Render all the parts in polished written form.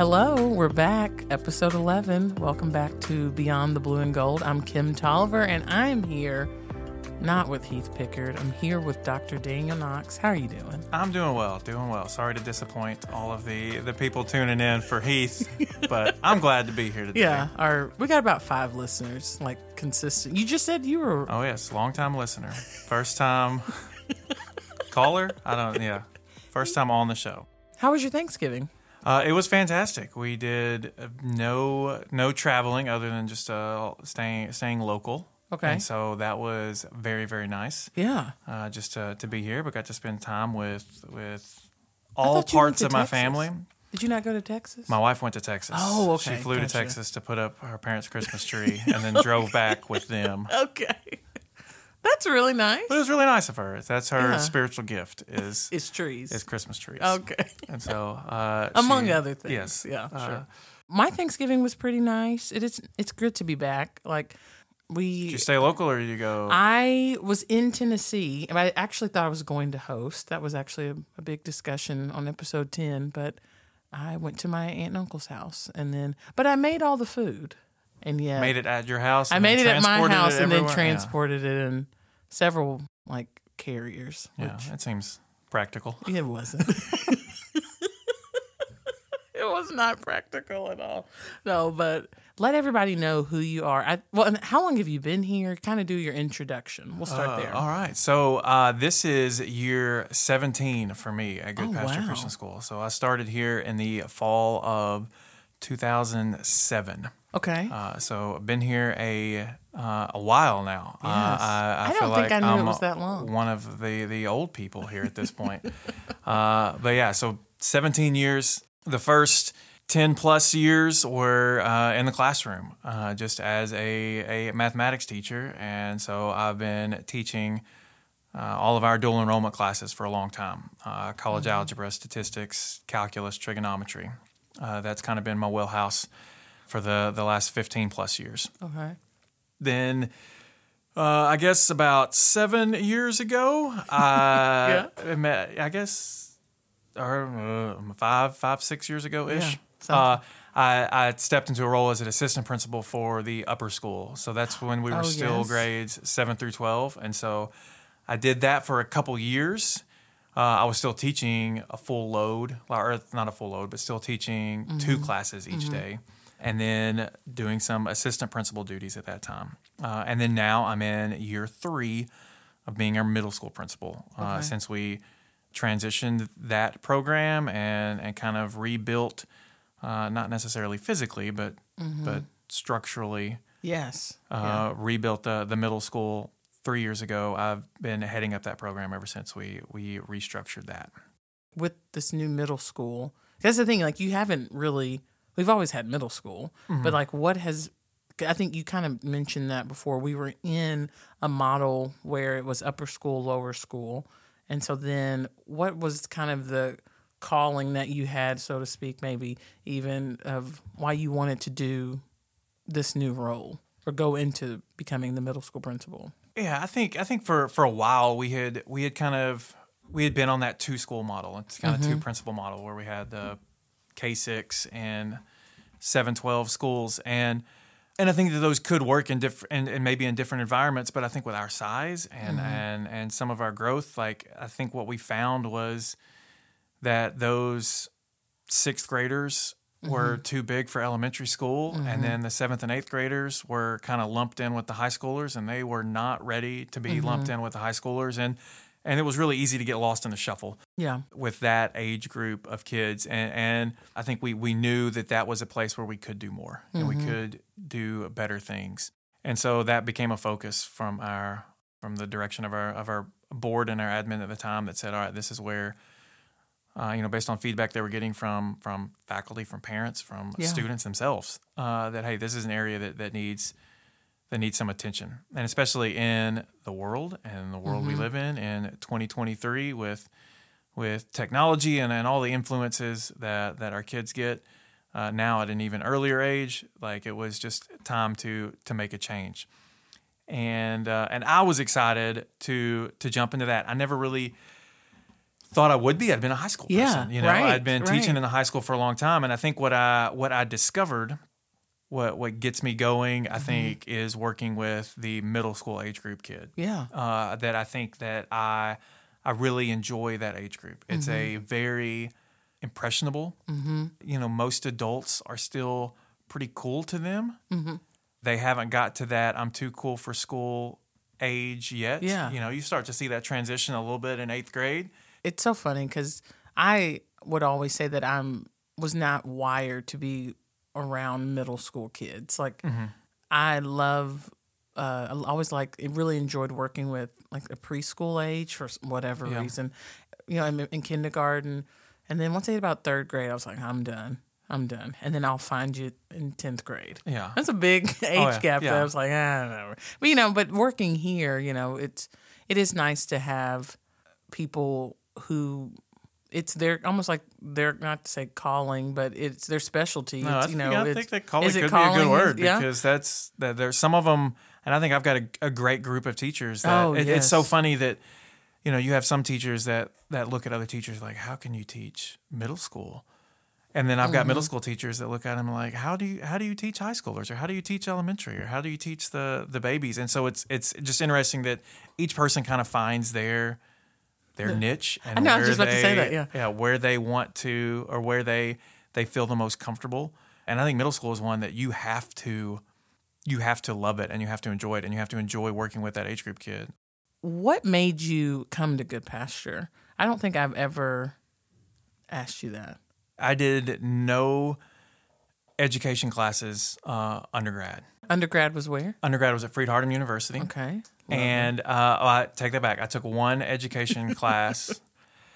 Hello, we're back, episode 11. Welcome back to Beyond the Blue and Gold. I'm Kim Tolliver, and I'm here not with Heath Pickard. I'm here with Dr. Daniel Knox. How are you doing? I'm doing well, Sorry to disappoint all of the people tuning in for Heath, but I'm glad to be here today. Yeah, we got about 5 listeners, like consistent. You just said you were... Oh, yes, long-time listener. First time caller? First time on the show. How was your Thanksgiving? It was fantastic. We did no traveling other than just staying local. Okay. And so that was very, very nice. Yeah. Just to be here, but got to spend time with all parts of my family. Did you not go to Texas? My wife went to Texas. Oh, okay. She flew to Texas to put up her parents' Christmas tree and then drove back with them. Okay. That's really nice. But it was really nice of her. That's her spiritual gift is... It's trees. It's Christmas trees. Okay. And so... among other things. Yes. Yeah, sure. My Thanksgiving was pretty nice. It's good to be back. Like, did you stay local or did you go... I was in Tennessee, and I actually thought I was going to host. That was actually a big discussion on episode 10, but I went to my aunt and uncle's house, and then... But I made all the food. And yeah, made it at your house. I made it at my house and then transported it in several carriers. Yeah, that seems practical. It wasn't. It was not practical at all. No, but let everybody know who you are. And how long have you been here? Kind of do your introduction. We'll start there. All right. So this is year 17 for me at Goodpasture Christian School. So I started here in the fall of 2007. Okay. So I've been here a while now. Yes. I feel don't think like I knew I'm it was that long. One of the old people here at this point. But yeah, so 17 years. The first 10 plus years were in the classroom, just as a mathematics teacher. And so I've been teaching all of our dual enrollment classes for a long time. College algebra, statistics, calculus, trigonometry. That's kind of been my wheelhouse for the last 15 plus years. Okay. Then, I guess about 7 years ago, five, 6 years ago-ish, I stepped into a role as an assistant principal for the upper school. So that's when we were grades 7 through 12. And so I did that for a couple years. I was still teaching a full load, or not a full load, but still teaching 2 classes each day. And then doing some assistant principal duties at that time. And then now I'm in year 3 of being our middle school principal since we transitioned that program and kind of rebuilt, not necessarily physically, but structurally. Yes. Rebuilt the middle school 3 years ago. I've been heading up that program ever since we restructured that. With this new middle school, that's the thing, you haven't really... We've always had middle school, but I think you kind of mentioned that before. We were in a model where it was upper school, lower school. And so then what was kind of the calling that you had, so to speak, maybe even of why you wanted to do this new role or go into becoming the middle school principal? Yeah, I think for a while we had been on that two school model. It's kind of two principal model where we had the K-6 and 7-12 schools, and I think that those could work in different and maybe in different environments. But I think with our size and some of our growth, I think what we found was that those 6th graders were too big for elementary school, and then the 7th and 8th graders were kind of lumped in with the high schoolers, and they were not ready to be lumped in with the high schoolers, and it was really easy to get lost in the shuffle with that age group of kids. And I think we knew that was a place where we could do more and we could do better things. And so that became a focus from the direction of our board and our admin at the time that said, all right, this is where, based on feedback they were getting from faculty, from parents, from students themselves, that, hey, this is an area that needs some attention, and especially in the world we live in 2023 with technology and all the influences that our kids get now at an even earlier age. It was just time to make a change, and I was excited to jump into that. I never really thought I would be. I'd been a high school person. You know, right, I'd been teaching in a high school for a long time. And I think what I discovered, what gets me going, I think, is working with the middle school age group kid. Yeah. That I think that I really enjoy that age group. It's a very impressionable. You know, most adults are still pretty cool to them. They haven't got to that I'm too cool for school age yet. Yeah. You know, you start to see that transition a little bit in eighth grade. It's so funny because I would always say that I was not wired to be around middle school kids. Like, I really enjoyed working with like a preschool age for whatever reason, you know, in kindergarten. And then once I hit about third grade, I was like, I'm done. And then I'll find you in 10th grade. Yeah. That's a big age gap. Yeah. That I was like, I don't know. But, you know, but working here, you know, it is nice to have people who it's their almost like they're not to say calling, but it's their specialty. No, it's, you know, I think that calling could be a good word because that's that there's some of them. And I think I've got a great group of teachers that it's so funny that, you know, you have some teachers that look at other teachers like, how can you teach middle school? And then I've got middle school teachers that look at them like, how do you teach high schoolers, or how do you teach elementary, or how do you teach the babies? And so it's just interesting that each person kind of finds their niche and I know, where I was just about to say that, where they want to or where they feel the most comfortable. And I think middle school is one that you have to love it, and you have to enjoy it, and you have to enjoy working with that age group kid. What made you come to Goodpasture? I don't think I've ever asked you that. I did no education classes undergrad. Undergrad was where? Undergrad was at Freed-Hardeman University. Okay. And I take that back. I took one education class,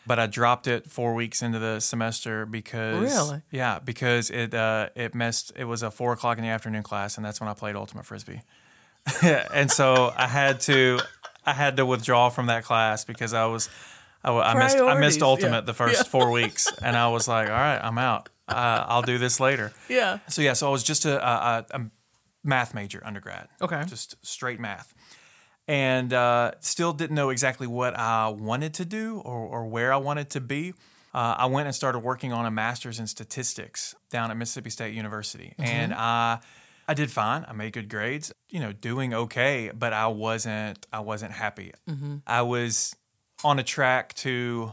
but I dropped it 4 weeks into the semester because it messed. It was a 4:00 in the afternoon class, and that's when I played ultimate frisbee. And so I had to withdraw from that class because I missed ultimate the first 4 weeks, and I was like, all right, I'm out. I'll do this later. Yeah. So I was just a math major undergrad. Okay. Just straight math. And still didn't know exactly what I wanted to do or where I wanted to be. I went and started working on a master's in statistics down at Mississippi State University. Mm-hmm. And I did fine. I made good grades, you know, doing okay, but I wasn't happy. Mm-hmm. I was on a track to,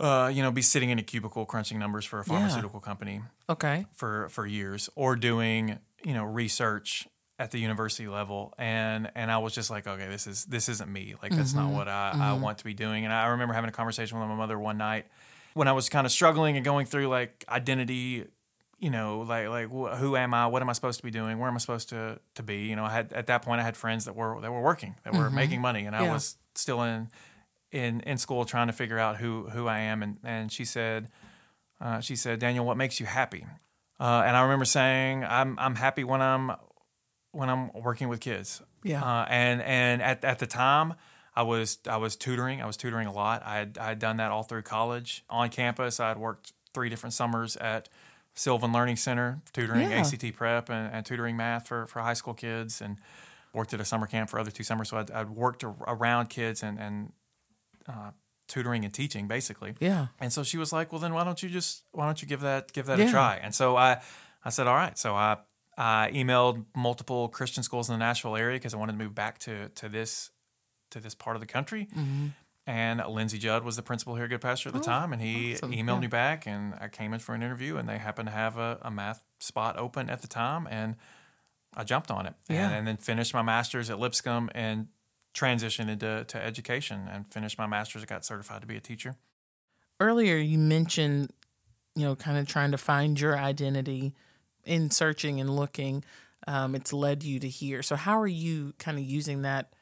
you know, be sitting in a cubicle crunching numbers for a pharmaceutical company for years, or doing, you know, research at the university level, and I was just like, okay, this isn't me. Like, that's not what I want to be doing. And I remember having a conversation with my mother one night when I was kind of struggling and going through like identity, you know, like who am I? What am I supposed to be doing? Where am I supposed to be? You know, I had at that point I had friends that were working, that were making money, and I was still in school trying to figure out who I am. And she said, Daniel, what makes you happy? And I remember saying, I'm happy when I'm working with kids. Yeah. And at the time I was tutoring. I was tutoring a lot. I had done that all through college. On campus, I had worked 3 different summers at Sylvan Learning Center, tutoring ACT prep and tutoring math for high school kids, and worked at a summer camp for other 2 summers. So I'd worked around kids and tutoring and teaching basically. Yeah. And so she was like, well, then why don't you give that a try? And so I said, all right. So I emailed multiple Christian schools in the Nashville area because I wanted to move back to this part of the country. Mm-hmm. And Lindsay Judd was the principal here at Goodpasture at the time, and he emailed me back, and I came in for an interview, and they happened to have a math spot open at the time, and I jumped on it and then finished my master's at Lipscomb and transitioned into education and finished my master's. I got certified to be a teacher. Earlier you mentioned, you know, kind of trying to find your identity. In searching and looking, it's led you to here. So how are you kind of using that,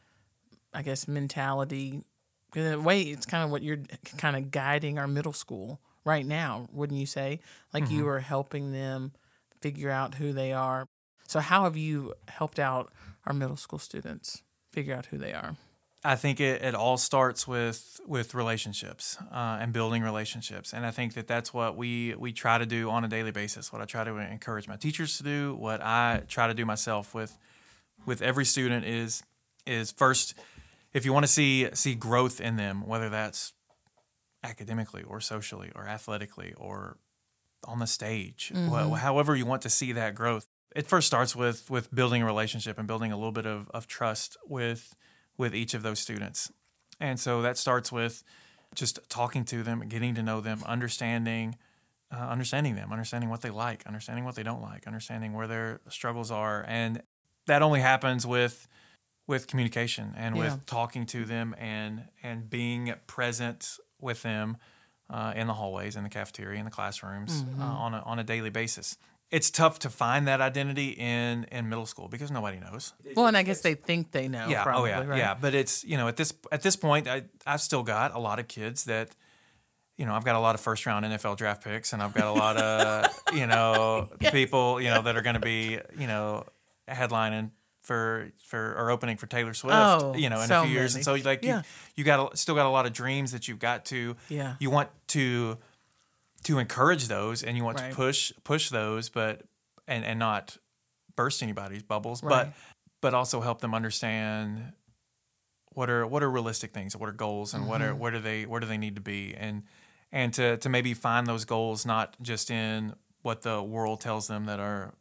I guess, mentality? In a way, it's kind of what you're kind of guiding our middle school right now, wouldn't you say? Like you are helping them figure out who they are. So how have you helped out our middle school students figure out who they are? I think it all starts with relationships and building relationships. And I think that's what we try to do on a daily basis, what I try to encourage my teachers to do, what I try to do myself with every student is first, if you want to see growth in them, whether that's academically or socially or athletically or on the stage, however you want to see that growth. It first starts with building a relationship and building a little bit of trust with each of those students. And so that starts with just talking to them, getting to know them, understanding them, understanding what they like, understanding what they don't like, understanding where their struggles are. And that only happens with communication and with talking to them and being present with them in the hallways, in the cafeteria, in the classrooms on a daily basis. It's tough to find that identity in middle school because nobody knows. Well, and I guess they think they know. Yeah, probably, right? Yeah. But it's, you know, at this point, I've still got a lot of kids that, you know, I've got a lot of first round NFL draft picks, and I've got a lot of people that are going to be headlining for or opening for Taylor Swift in a few years, and so you still got a lot of dreams that you've got to you want to encourage those, and you want to push those, but and not burst anybody's bubbles, but also help them understand what are realistic things, what are goals, and where do they need to be, and to maybe find those goals not just in what the world tells them that are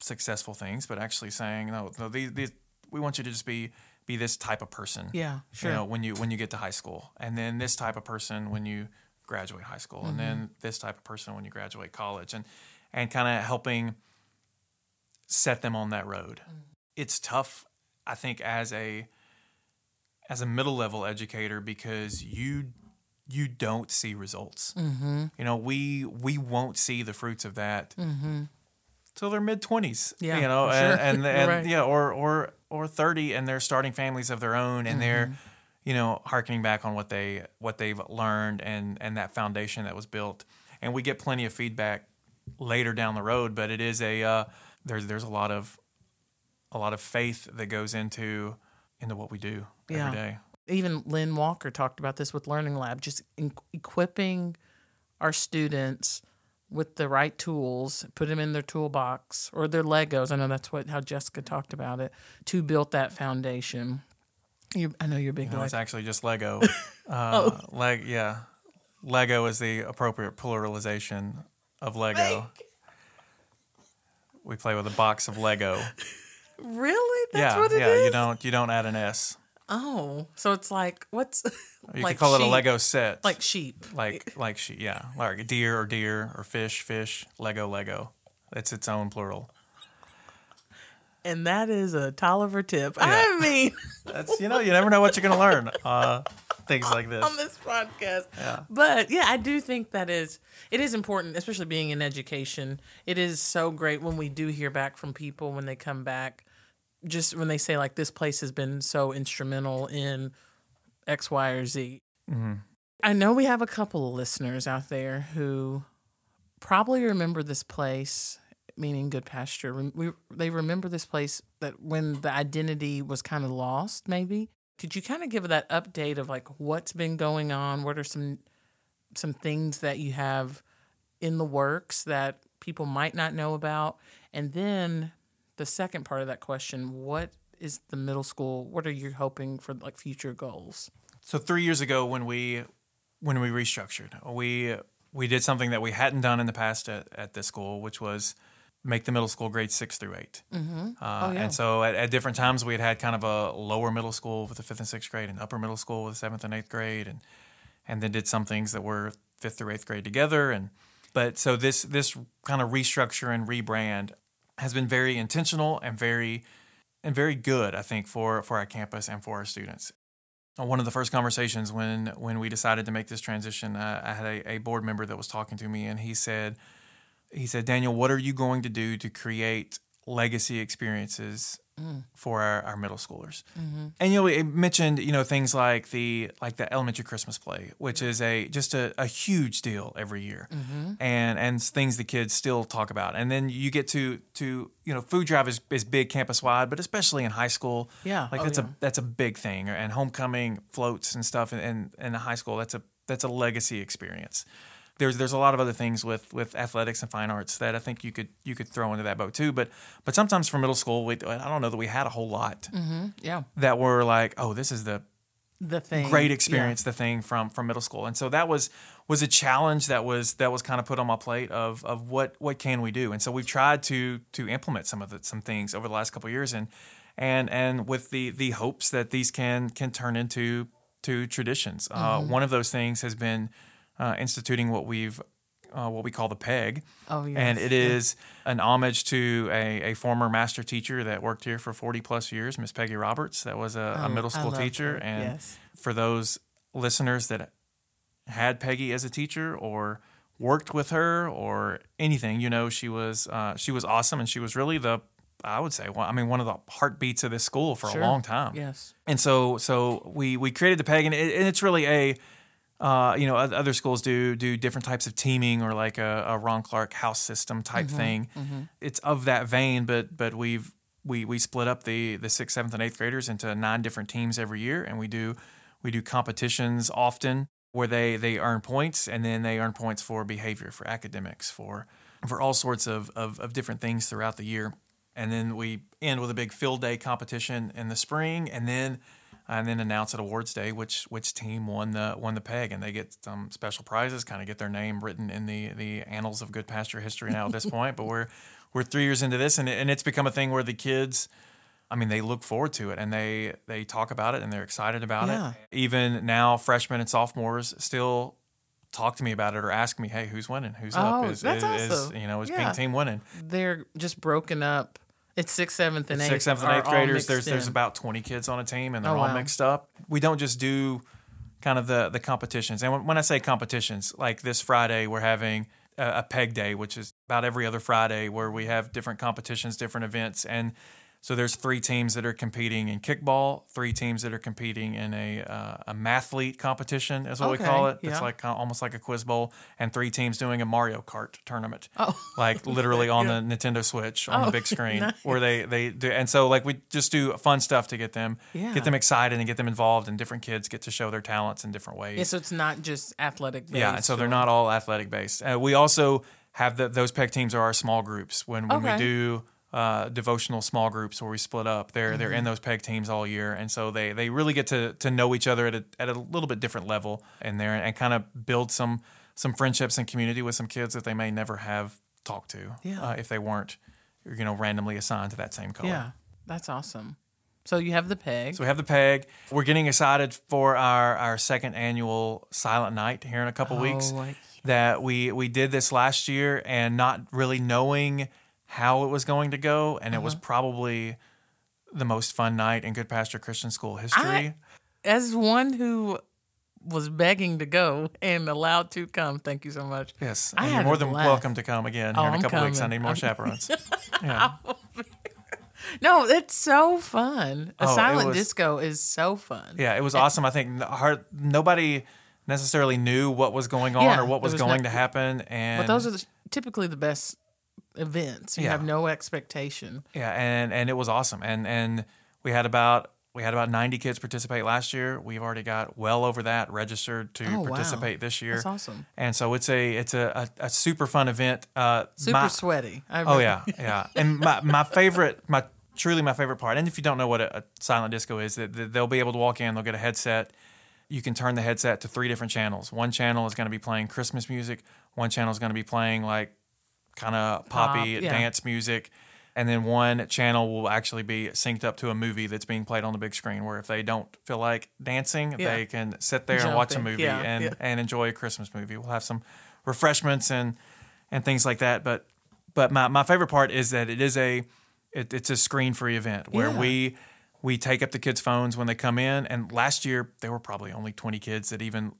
successful things, but actually saying no, these we want you to just be this type of person. Yeah, sure. You know, when you get to high school, and then this type of person when you graduate high school, and then this type of person when you graduate college, and kind of helping set them on that road. It's tough, I think, as a middle level educator, because you don't see results. You know, we won't see the fruits of that till their mid-20s. Yeah, you know, and or 30, and they're starting families of their own, and they're harkening back on what they've learned and that foundation that was built. And we get plenty of feedback later down the road, but it is there's a lot of faith that goes into what we do every day. Even Lynn Walker talked about this with Learning Lab, just equipping our students with the right tools, put them in their toolbox or their Legos. I know that's how Jessica talked about it, to build that foundation. I know you're big. No, it's actually just Lego. Lego is the appropriate pluralization of Lego. Like, we play with a box of Lego. Really? That's what it is? Yeah, you don't add an S. Oh, so it's like what's? You like could call sheep. It a Lego set, like sheep, like sheep. Yeah, like deer or fish. Lego. It's its own plural. And that is a Tolliver tip. Yeah. I mean, that's you never know what you're going to learn. Things like this on this podcast. Yeah. But I do think it is important, especially being in education. It is so great when we do hear back from people when they come back, just when they say like this place has been so instrumental in X, Y, or Z. Mm-hmm. I know we have a couple of listeners out there who probably remember this place. Meaning Goodpasture, they remember this place that when the identity was kind of lost, maybe. Could you kind of give that update of like what's been going on? What are some things that you have in the works that people might not know about? And then the second part of that question, what is the middle school? What are you hoping for, like future goals? So 3 years ago when we restructured, we did something that we hadn't done in the past at this school, which was make the middle school grades 6 through 8. And so at different times we had kind of a lower middle school with the 5th and 6th grade, and upper middle school with the 7th and 8th grade, and then did some things that were 5th through 8th grade together. So this kind of restructure and rebrand has been very intentional and very good, I think, for our campus and for our students. One of the first conversations when we decided to make this transition, I had a board member that was talking to me, and he said, Daniel, what are you going to do to create legacy experiences for our middle schoolers? Mm-hmm. And it mentioned things like the elementary Christmas play, which is just a huge deal every year, and things the kids still talk about. And then you get to food drive is big campus wide, but especially in high school, that's a big thing. And homecoming floats and stuff, and in high school that's a legacy experience. There's a lot of other things with athletics and fine arts that I think you could throw into that boat too. But sometimes for middle school, I don't know that we had a whole lot that were like, oh, this is the the thing, great experience, the thing from middle school. And so that was a challenge that was kind of put on my plate of what can we do? And so we've tried to implement some things over the last couple of years and with the hopes that these can turn into traditions. One of those things has been instituting what we call the PEG. Oh, yes. And it is an homage to a former master teacher that worked here for 40 plus years, Miss Peggy Roberts. That was a middle school teacher. Her. And yes. For those listeners that had Peggy as a teacher or worked with her or anything, she was awesome, and she was really one of the heartbeats of this school for a long time. Yes. And so we created the PEG, and it's really a other schools do different types of teaming or like a Ron Clark house system type thing. Mm-hmm. It's of that vein, but we split up the 6th, 7th, and 8th graders into 9 different teams every year, and we do competitions often where they earn points, and then they earn points for behavior, for academics, for all sorts of different things throughout the year. And then we end with a big field day competition in the spring, and then announce at awards day which team won the PEG, and they get some special prizes, kind of get their name written in the annals of Goodpasture history now at this point. But we're 3 years into this, and it's become a thing where the kids, they look forward to it, and they talk about it, and they're excited about it. Even now, freshmen and sophomores still talk to me about it or ask me, hey, who's winning? Who's up? Awesome. Is pink team winning? They're just broken up. It's 6th, 7th, and 8th. 6th, 7th, and 8th graders. There's about 20 kids on a team, and they're all mixed up. We don't just do kind of the competitions. And when I say competitions, like this Friday, we're having a PEG day, which is about every other Friday, where we have different competitions, different events. And so there's 3 teams that are competing in kickball, 3 teams that are competing in a mathlete competition, is what we call it. Yeah. It's like almost like a quiz bowl, and 3 teams doing a Mario Kart tournament, like literally on the Nintendo Switch on the big screen, where they do. And so like we just do fun stuff to get them excited and get them involved, and different kids get to show their talents in different ways. Yeah, so it's not just athletic based. Yeah, and so they're not all athletic based. We also have those PEG teams are our small groups when we do. Devotional small groups where we split up. They're in those PEG teams all year, and so they really get to know each other at a little bit different level in there, and kind of build some friendships and community with some kids that they may never have talked to if they weren't randomly assigned to that same color. Yeah, that's awesome. So you have the PEG. So we have the PEG. We're getting excited for our second annual Silent Night here in a couple weeks. That we did this last year, and not really knowing how it was going to go, and it was probably the most fun night in Goodpasture Christian School history. As one who was begging to go and allowed to come, thank you so much. Yes, and you're more than welcome to come again here in a couple weeks. I need more chaperones. Yeah. No, it's so fun. A silent disco is so fun. Yeah, it was awesome. I think nobody necessarily knew what was going on or what was going to happen. And those are typically the best events. You have no expectation. Yeah, and it was awesome. And we had about 90 kids participate last year. We've already got well over that registered to participate this year. That's awesome. And so it's a super fun event. Super sweaty. Yeah. And my favorite, my favorite part. And if you don't know what a silent disco is, that they'll be able to walk in, they'll get a headset. You can turn the headset to 3 different channels. One channel is going to be playing Christmas music. One channel is going to be playing like kind of poppy dance music, and then one channel will actually be synced up to a movie that's being played on the big screen, where if they don't feel like dancing, they can sit there and watch a movie and enjoy a Christmas movie. We'll have some refreshments and things like that, but my favorite part is that it's a screen-free event where we take up the kids' phones when they come in, and last year there were probably only 20 kids that even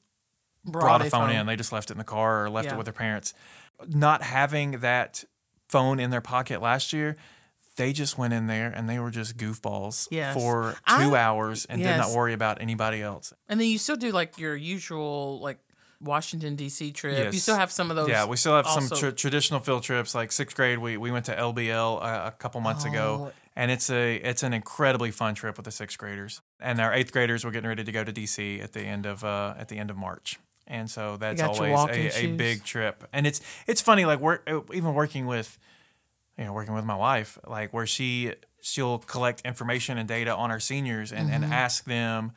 brought a phone in. They just left it in the car or left it with their parents. Not having that phone in their pocket last year, they just went in there and they were just goofballs for 2 hours and did not worry about anybody else. And then you still do like your usual like Washington, D.C. trip. Yes. You still have some of those. Yeah, we still have some traditional field trips. Like 6th grade, we went to LBL a couple months ago. And it's an incredibly fun trip with the 6th graders. And our 8th graders were getting ready to go to D.C. at the end of March. And so that's always a big trip, and it's funny. Like we're even working with my wife, like where she'll collect information and data on our seniors and ask them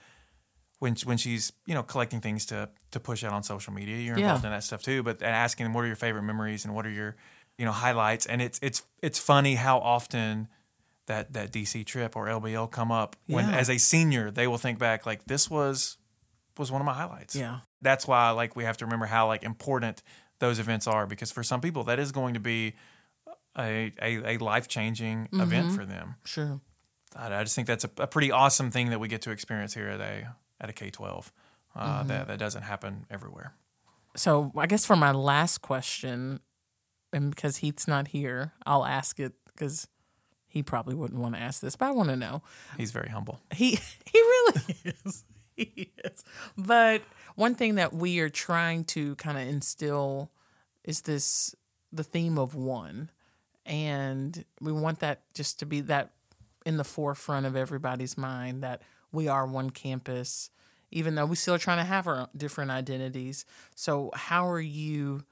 when she's, you know, collecting things to push out on social media, you're involved in that stuff too. But asking them, what are your favorite memories and what are your, you know, highlights? And it's funny how often that DC trip or LBL come up when as a senior they will think back like this was one of my highlights. Yeah, that's why like we have to remember how like important those events are, because for some people that is going to be a life-changing event for them. Sure. I just think that's a pretty awesome thing that we get to experience here at a K-12 that doesn't happen everywhere. So I guess for my last question, and because Heath's not here, I'll ask it because he probably wouldn't want to ask this, but I want to know. He's very humble. He really is. He is. But one thing that we are trying to kind of instill is the theme of one. And we want that just to be that in the forefront of everybody's mind, that we are one campus, even though we still are trying to have our different identities. So how are you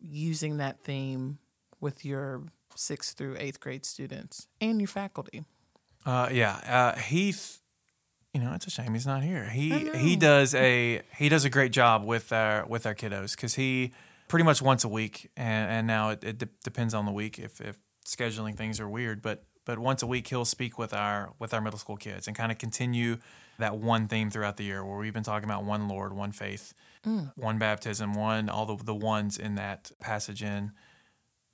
using that theme with your 6th through 8th grade students and your faculty? Heath, you know, it's a shame he's not here. He does a great job with our kiddos, because he pretty much once a week, and now it depends on the week if scheduling things are weird, but once a week he'll speak with our middle school kids and kind of continue that one theme throughout the year, where we've been talking about one Lord, one faith, one baptism, one, all the ones in that passage in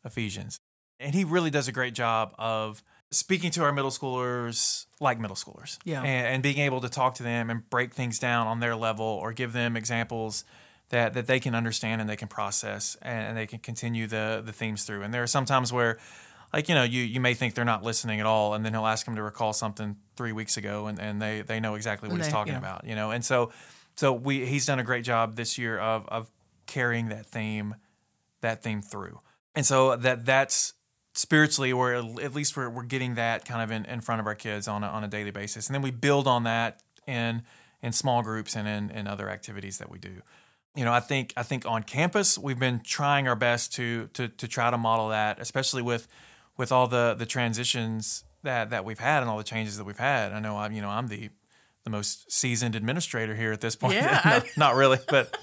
Ephesians. And he really does a great job of speaking to our middle schoolers like middle schoolers, and being able to talk to them and break things down on their level, or give them examples that they can understand and they can process, and they can continue the themes through. And there are some times where, like, you know, you may think they're not listening at all, and then he'll ask them to recall something 3 weeks ago, and they know exactly what he's talking about, you know. And so he's done a great job this year of carrying that theme through. And so that's spiritually, or at least we're getting that kind of in front of our kids on a daily basis. And then we build on that in small groups and in other activities that we do. You know, I think on campus we've been trying our best to try to model that, especially with all the transitions that we've had and all the changes that we've had. I know I'm the most seasoned administrator here at this point. Yeah, not really, but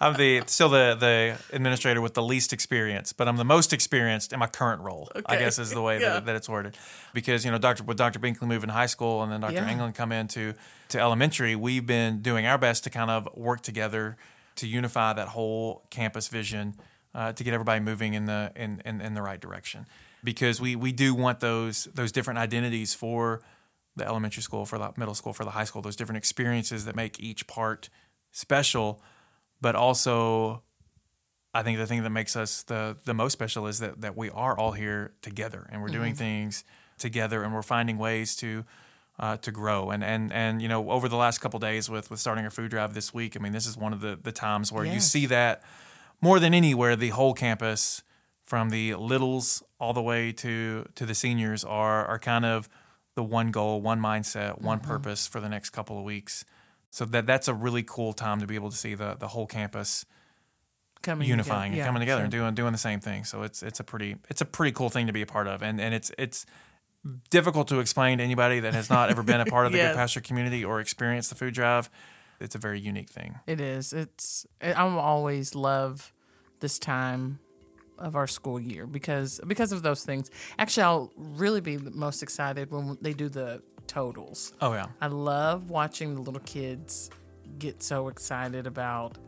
I'm still the administrator with the least experience, but I'm the most experienced in my current role, okay, I guess is the way that it's worded. Because, you know, with Dr. Binkley moving to high school, and then Dr. England come in to elementary, we've been doing our best to kind of work together to unify that whole campus vision, to get everybody moving in the right direction, because we do want those different identities for the elementary school, for the middle school, for the high school, those different experiences that make each part special. But also, I think the thing that makes us the most special is that we are all here together, and we're doing things together, and we're finding ways to grow. And you know, over the last couple of days with starting our food drive this week, I mean, this is one of the times where you see that more than anywhere. The whole campus, from the littles all the way to the seniors, are kind of the one goal, one mindset, one purpose for the next couple of weeks. So that's a really cool time to be able to see the whole campus coming unifying together. Yeah, and coming together and doing the same thing. So it's a pretty cool thing to be a part of, and it's difficult to explain to anybody that has not ever been a part of the Goodpasture community or experienced the food drive. It's a very unique thing. It is. I always love this time of our school year because of those things. Actually, I'll really be the most excited when they do the totals. Oh, yeah. I love watching the little kids get so excited about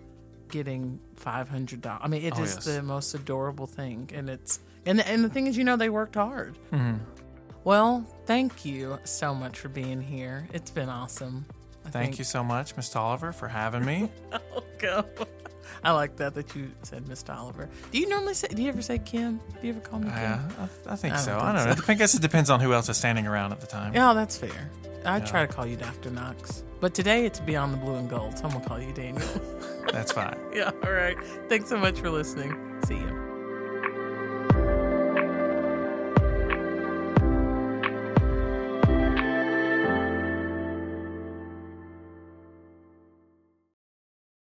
getting $500. I mean, it is the most adorable thing. And the thing is, you know, they worked hard. Mm-hmm. Well, thank you so much for being here. It's been awesome. Thank you so much, Miss Tolliver, for having me. Oh, go. I like that you said Miss Tolliver. Do you ever say Kim? Do you ever call me Kim? I think so. I don't know. I guess it depends on who else is standing around at the time. Yeah, that's fair. I try to call you Dr. Knox. But today it's beyond the blue and gold, so I'm going to call you Daniel. That's fine. Yeah, all right. Thanks so much for listening. See you.